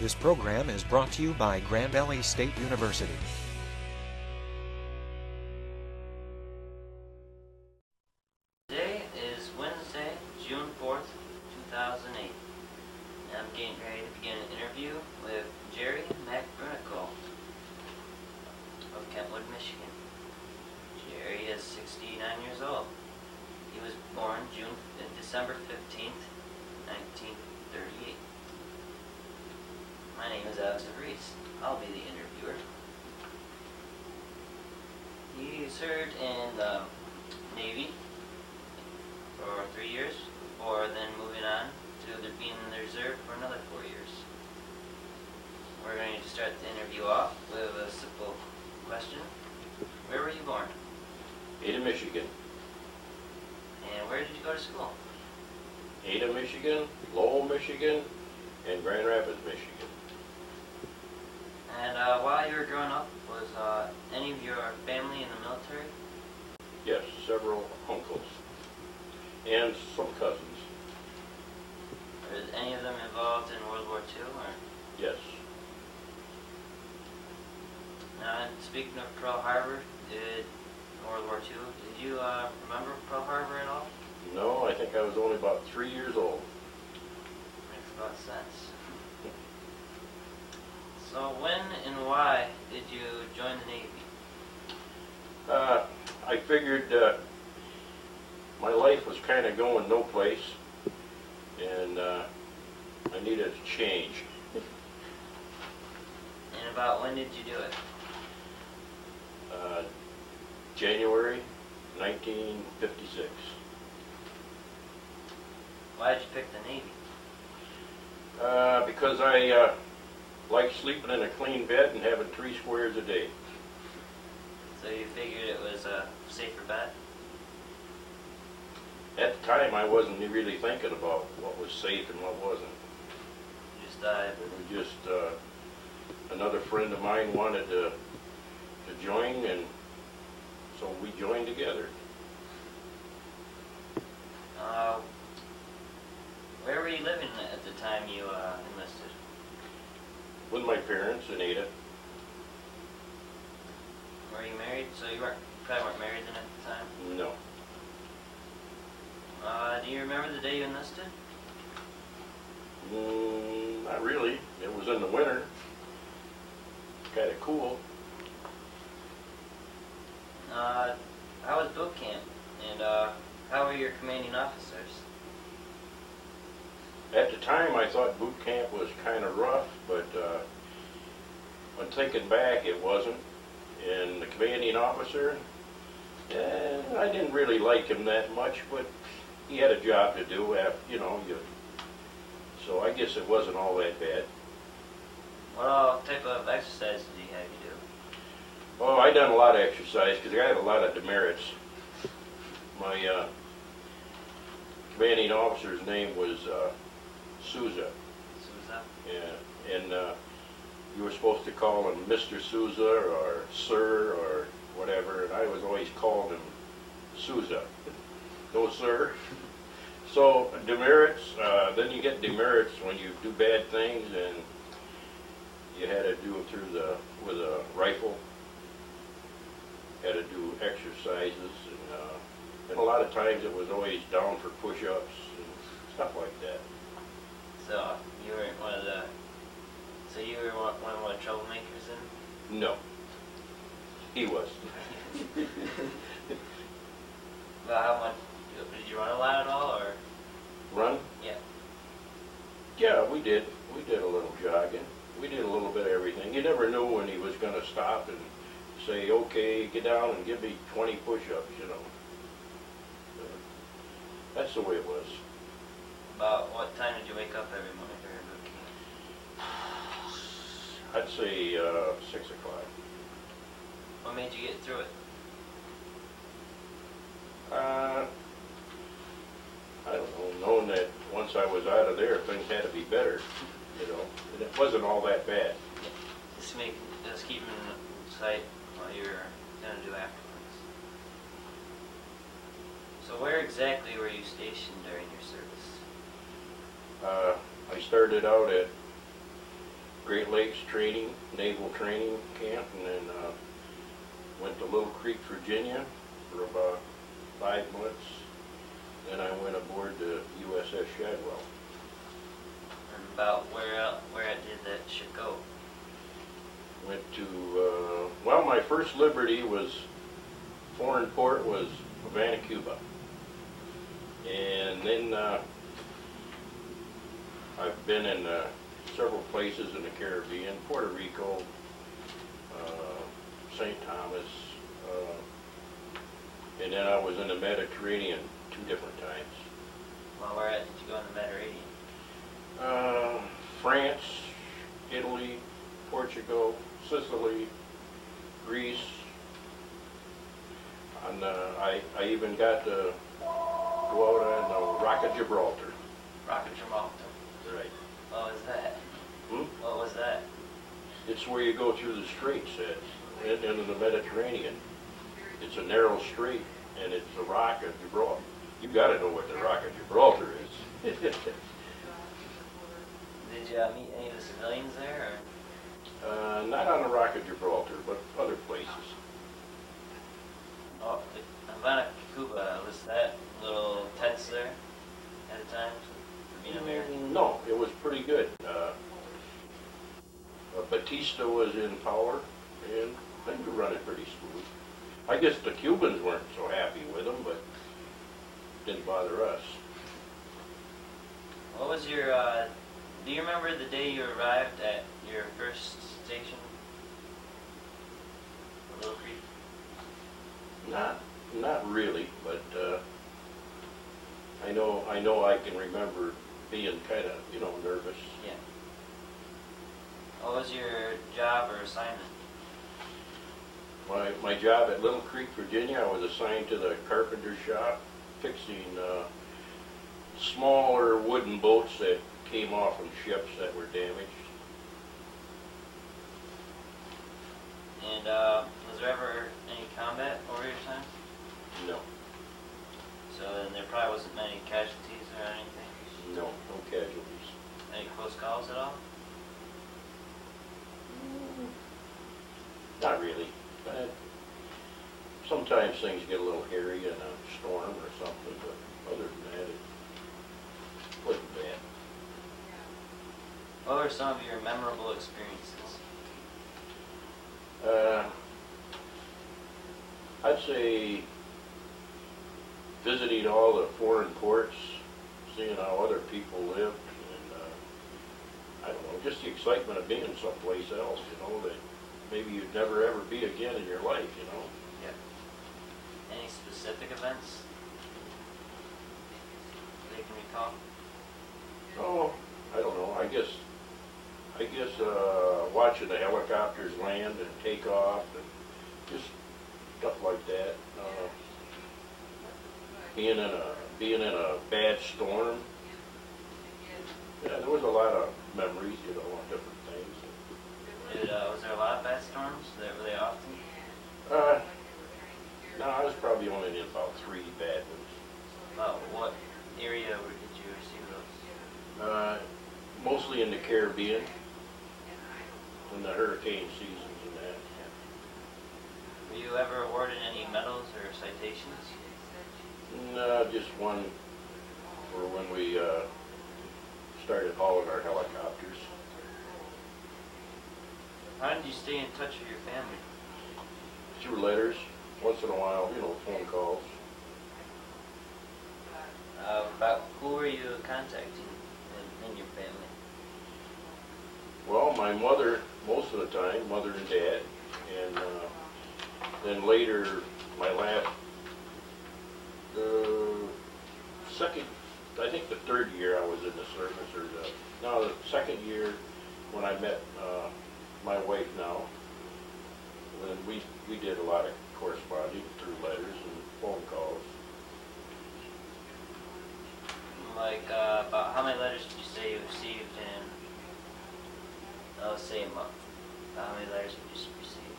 This program is brought to you by Grand Valley State University. Today is Wednesday, June 4th, 2008. I'm getting ready to begin an interview with Jerry McInerney of Kentwood, Michigan. Jerry is 69 years old. He was born December 15th, 1938. My name is Alex Reese. I'll be the interviewer. He served in the Navy for 3 years before then moving on to being in the reserve for another 4 years. We're going to start the interview off with a simple question. Where were you born? Ada, Michigan. And where did you go to school? Ada, Michigan, Lowell, Michigan, and Grand Rapids, Michigan. And while you were growing up, was any of your family in the military? Yes, several uncles and some cousins. Were any of them involved in World War II? Or? Yes. Now, speaking of Pearl Harbor, World War II, did you remember Pearl Harbor at all? No, I think I was only about 3 years old. Makes a lot of sense. So when and why did you join the Navy? I figured my life was kind of going no place, and I needed a change. And about when did you do it? January 1956. Why did you pick the Navy? Because I like sleeping in a clean bed and having three squares a day. So you figured it was a safer bet? At the time, I wasn't really thinking about what was safe and what wasn't. You just died. It was just another friend of mine wanted to join, and so we joined together. Where were you living at the time you enlisted? With my parents in Ada. Were you married? So you probably weren't married then at the time? No. Do you remember the day you enlisted? Not really. It was in the winter. Kind of cool. How was boot camp, and how were your commanding officers? At the time, I thought boot camp was kind of rough, but when thinking back, it wasn't. And the commanding officer, I didn't really like him that much, but he had a job to do, so I guess it wasn't all that bad. What type of exercise did he have you do? Oh, I done a lot of exercise because I had a lot of demerits. My commanding officer's name was Sousa. Sousa? Yeah, and you were supposed to call him Mr. Sousa or Sir or whatever, and I was always calling him Sousa. No, sir. So, demerits, then you get demerits when you do bad things, and you had to do it with a rifle. Had to do exercises, and a lot of times it was always down for push-ups and stuff like that. So you were one of the troublemakers then? No, he was. Well, how much did you run a lot at all, or run? Yeah. Yeah, we did. We did a little jogging. We did a little bit of everything. You never knew when he was going to stop and say, okay, get down and give me 20 push-ups, That's the way it was. About what time did you wake up every morning during boot camp? I'd say 6 o'clock. What made you get through it? I don't know, knowing that once I was out of there, things had to be better, and it wasn't all that bad. Just keep in sight what you're going to do afterwards. So where exactly were you stationed during your service? I started out at Great Lakes Training Naval Training Camp, and then went to Little Creek, Virginia for about 5 months. Then I went aboard the USS Shadwell. And about where did that ship go? Went to well, my first liberty was foreign port was Havana, Cuba, and then I've been in several places in the Caribbean, Puerto Rico, Saint Thomas, and then I was in the Mediterranean 2 different times. Well, where did you go in the Mediterranean? France, Italy, Portugal, Sicily, Greece, and I even got to go out on the Rock of Gibraltar. Rock of Gibraltar. Right. What was that? Hmm? What was that? It's where you go through the straits at, in the Mediterranean. It's a narrow strait, and it's the Rock of Gibraltar. You've got to know what the Rock of Gibraltar is. Did you meet any of the civilians there? Or? Not on the Rock of Gibraltar, but other places. Oh, Havana, Cuba, was that a little tense there at the time? No, it was pretty good. Batista was in power, and things were running pretty smooth. I guess the Cubans weren't so happy with him, but it didn't bother us. What was your, do you remember the day you arrived at your first station? Little Creek? Not really, but I know I can remember being kind of, you know, nervous. Yeah. What was your job or assignment? My job at Little Creek, Virginia, I was assigned to the carpenter shop, fixing smaller wooden boats that came off from ships that were damaged. And was there ever any combat over your time? No. So then there probably wasn't many casualties or anything? No, no casualties. Any close calls at all? Not really. Sometimes things get a little hairy in a storm or something, but other than that, it wasn't bad. What were some of your memorable experiences? I'd say visiting all the foreign ports, seeing how other people lived, and I don't know, just the excitement of being someplace else, you know, that maybe you'd never ever be again in your life, you know. Yeah. Any specific events that you can recall? Oh, I don't know. I guess watching the helicopters land and take off, and just stuff like that. Being in a bad storm. Yeah, there was a lot of memories, you know, on different things. Was there a lot of bad storms? Were they often? No, I was probably only in about 3 bad ones. About what area did you receive those? Mostly in the Caribbean, in the hurricane seasons and that. Were you ever awarded any medals or citations? No, just one for when we started hauling our helicopters. How did you stay in touch with your family? Through letters, once in a while, you know, phone calls. About who were you contacting in your family? Well, my mother, most of the time, mother and dad, and then later, my last. I think the 3rd year I was in the service, or the 2nd year when I met my wife now, then we did a lot of corresponding through letters and phone calls. Like, about how many letters did you say you received in, let's say, a month? How many letters did you receive?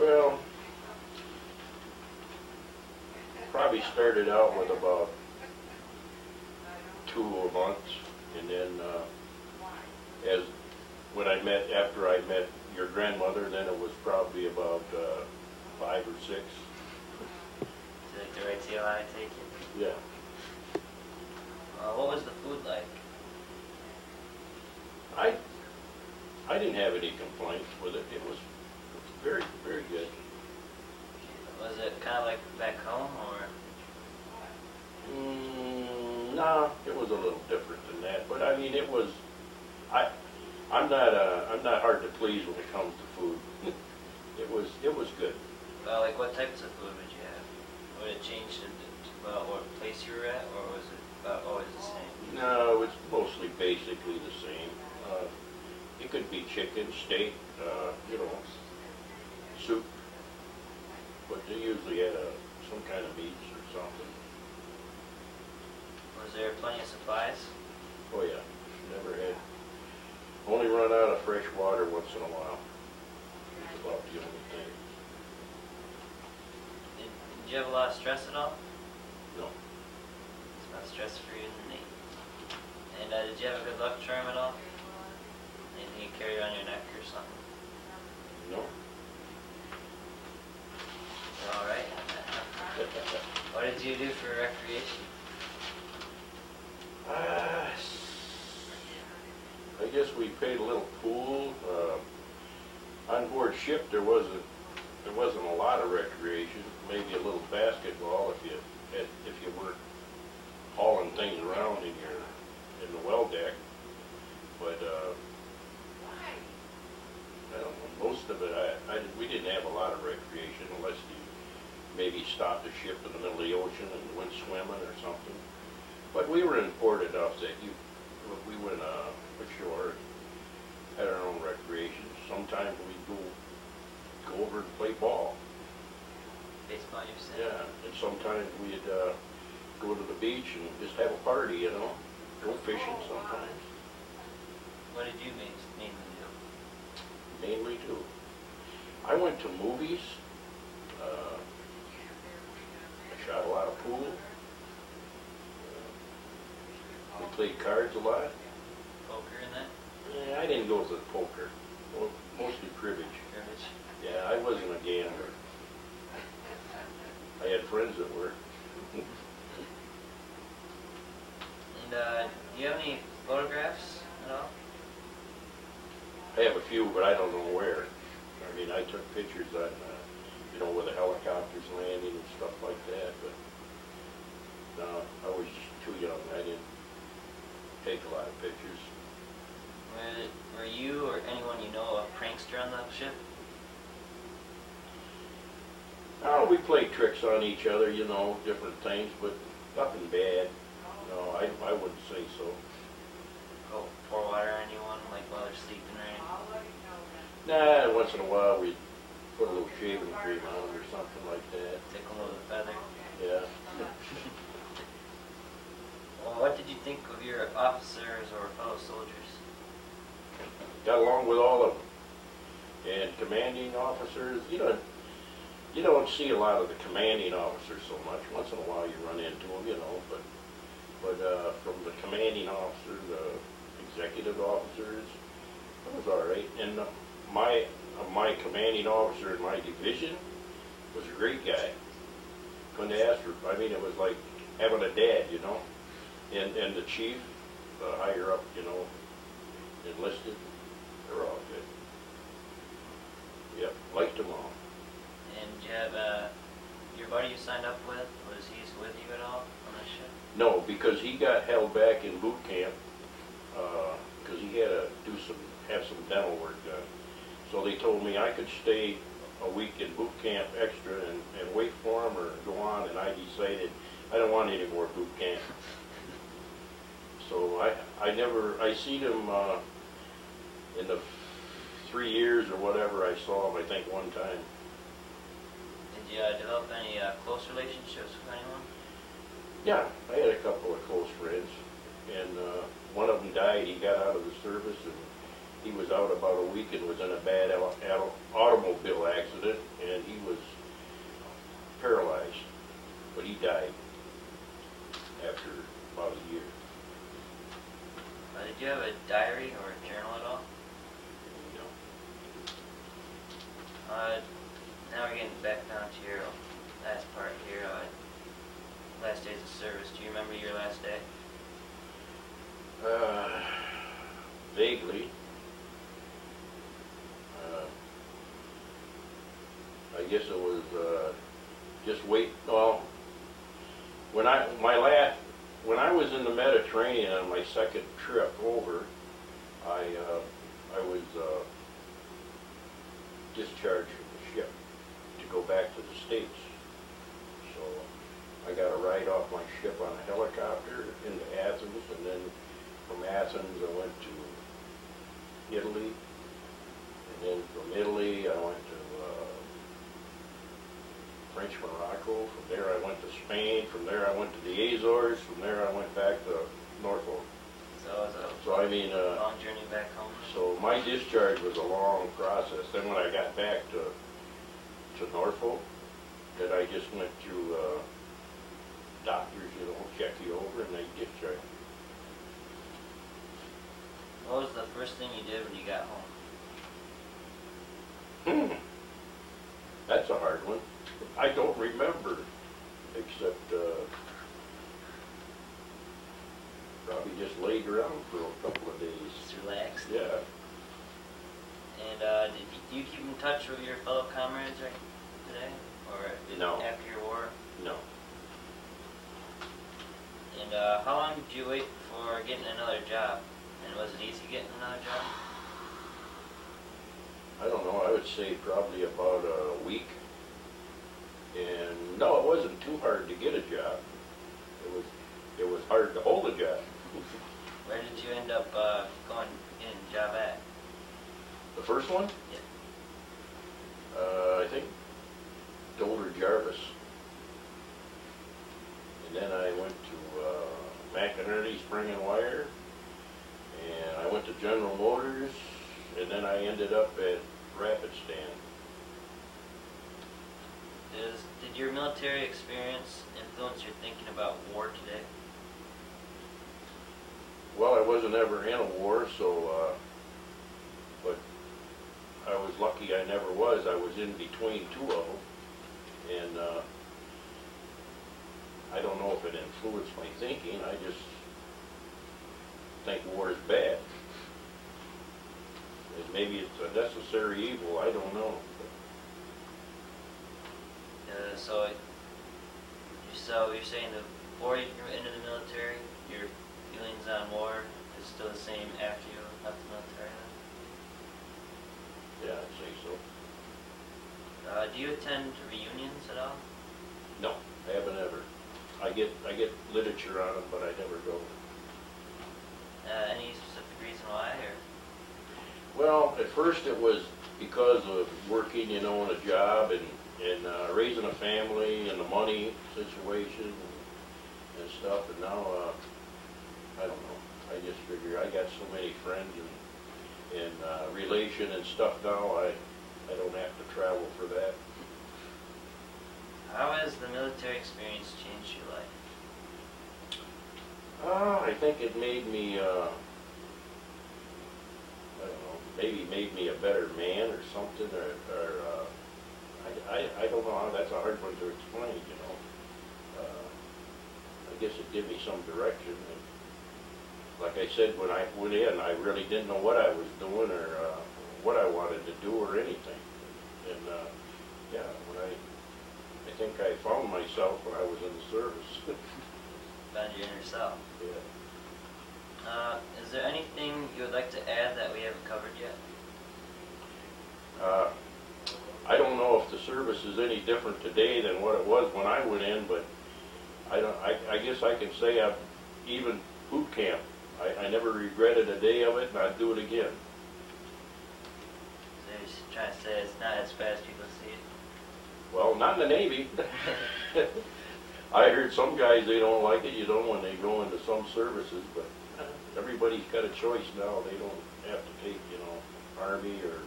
Well, probably started out with about 2 a month, and then met your grandmother, then it was probably about 5 or 6. Do I see how I take it? Yeah. What was the food like? I didn't have any complaints with it. It was very, very good. Was it kind of like back home, or? Nah, it was a little different than that. But I mean, it was. I'm not hard to please when it comes to food. It was good. Like what types of food would you have? Would it change about what place you were at, or was it about always the same? No, it's mostly basically the same. It could be chicken, steak, you know, soup. But they usually had some kind of meats or something. Was there plenty of supplies? Oh yeah, never had. Only run out of fresh water once in a while. That's about the only thing. Did you have a lot of stress at all? No. It's not stress for you, isn't it? And did you have a good luck charm at all? Anything you carry around your neck or something? No. All right. What did you do for recreation? I guess we paid a little pool. On board ship, there wasn't a lot of recreation. Maybe a little basketball if you weren't hauling things around in the well deck. But I don't know. Most of it, we didn't have a lot of recreation unless you maybe stopped the ship in the middle of the ocean and went swimming or something. But we were important enough that we went ashore and had our own recreation. Sometimes we'd go over and play ball. Baseball, you said? Yeah, and sometimes we'd go to the beach and just have a party, you know. Go fishing sometimes. What did you mainly do? Mainly do. I went to movies. I shot a lot of pool. We played cards a lot. Poker and that? Yeah, I didn't go to the poker. Well, mostly cribbage. Cribbage? Yeah, I wasn't a gambler. I had friends that were. And do you have any photographs at all? I have a few, but I don't know where. I mean, I took pictures on, you know, where the helicopters landing and stuff like that, but no, I was too young. I didn't take a lot of pictures. Were you or anyone you know a prankster on that ship? Oh, we played tricks on each other, you know, different things, but nothing bad. No, I wouldn't say so. Go pour water on anyone, like while they're sleeping or anything? Nah, once in a while we'd put a little shaving cream on or something like that. Tickle with a feather? Yeah. Well, what did you think of your officers or fellow soldiers? Got along with all of them. And commanding officers, you don't see a lot of the commanding officers so much. Once in a while you run into them, you know, but from the commanding officers, executive officers, it was all right. And my commanding officer in my division was a great guy. Couldn't ask for, I mean, it was like having a dad, you know. And the chief, the higher up, you know, enlisted, they're all good. Yep, liked them all. And you have your buddy you signed up with, was he with you at all on the ship? No, because he got held back in boot camp because he had to have some dental work done. So they told me I could stay a week in boot camp extra and wait for him or go on, and I decided I don't want any more boot camp. So I seen him in the 3 years or whatever I saw him, I think, one time. Did you develop any close relationships with anyone? Yeah, I had a couple of close friends, and one of them died. He got out of the service, and he was out about a week and was in a bad automobile accident, and he was paralyzed, but he died after about a year. Did you have a diary or a journal at all? No. Now we're getting back down to your last part here. Last days of service. Do you remember your last day? Vaguely. I guess it was just wait. Well, when I was in the Mediterranean on my second trip over, I was discharged from the ship to go back to the States. So I got a ride off my ship on a helicopter into Athens, and then from Athens I went to Italy, and then from Italy I went to French Morocco. From there I went to Spain. From there I went to the Azores. From there I went back to Norfolk. So I mean, long journey back home. So my discharge was a long process. Then when I got back to Norfolk, that I just went through doctors, you know, check you over, and they discharged me. What was the first thing you did when you got home? That's a hard one. I don't remember, except probably just laid around for a couple of days. Just relaxed. Yeah. And do you keep in touch with your fellow comrades right today, or no, after your war? No. And how long did you wait for getting another job? And was it easy getting another job? I don't know. I would say probably about a week. And no, it wasn't too hard to get a job. It was hard to hold a job. Where did you end up going in a job at? The first one? Yeah. I think Dolder Jarvis. And then I went to McInerney Spring and Wire. And I went to General Motors. And then I ended up at Rapid Stand. Did your military experience influence your thinking about war today? Well, I wasn't ever in a war, so, but I was lucky I never was. I was in between two of them, and I don't know if it influenced my thinking. I just think war is bad. And maybe it's a necessary evil, I don't know. So you're saying that before you were into the military, your feelings on war is still the same after you left the military then? Yeah, I'd say so. Do you attend reunions at all? No, I haven't ever. I get literature on them, but I never go. Any specific reason why? Or? Well, at first it was because of working, you know, on a job and raising a family and the money situation and stuff, and now I don't know. I just figure I got so many friends and relation and stuff now. I don't have to travel for that. How has the military experience changed your life? I think it made me I don't know. Maybe made me a better man or something, or I don't know how. That's a hard one to explain, you know. I guess it gave me some direction. And like I said, when I went in, I really didn't know what I was doing or what I wanted to do or anything. And yeah, when I think I found myself when I was in the service. Found your inner self. Yeah. Is there anything you would like to add that we haven't covered yet? I don't know if the service is any different today than what it was when I went in, but I guess I can say I've even boot camp. I never regretted a day of it, and I'd do it again. So you're just trying to say it's not as fast as people see it? Well, not in the Navy. I heard some guys, they don't like it, you know, when they go into some services, but everybody's got a choice now. They don't have to take, you know, Army or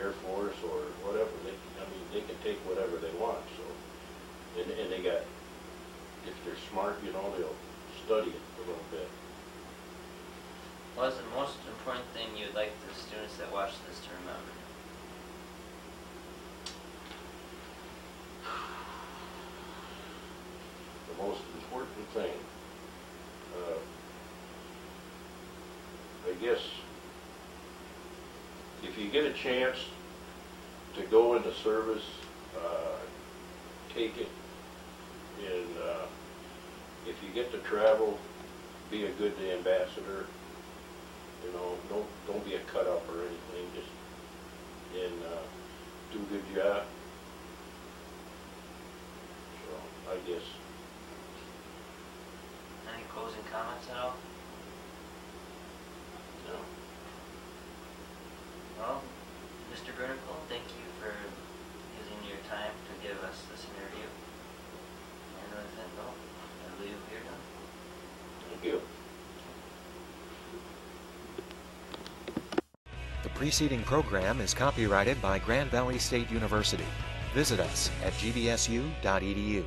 Air Force or whatever. They can take whatever they want. So, and they got, if they're smart, you know, they'll study it a little bit. What is the most important thing you'd like the students that watch this to remember? the most important thing, I guess, if you get a chance to go into service, take it, and if you get to travel, be a good ambassador. You know, don't be a cut up or anything. Just do a good job. So I guess. Any closing comments at all? No. Well, Mr. Bernickel, thank you for using your time to give us this interview. And with that note, I leave here now. Thank you. The preceding program is copyrighted by Grand Valley State University. Visit us at gbsu.edu.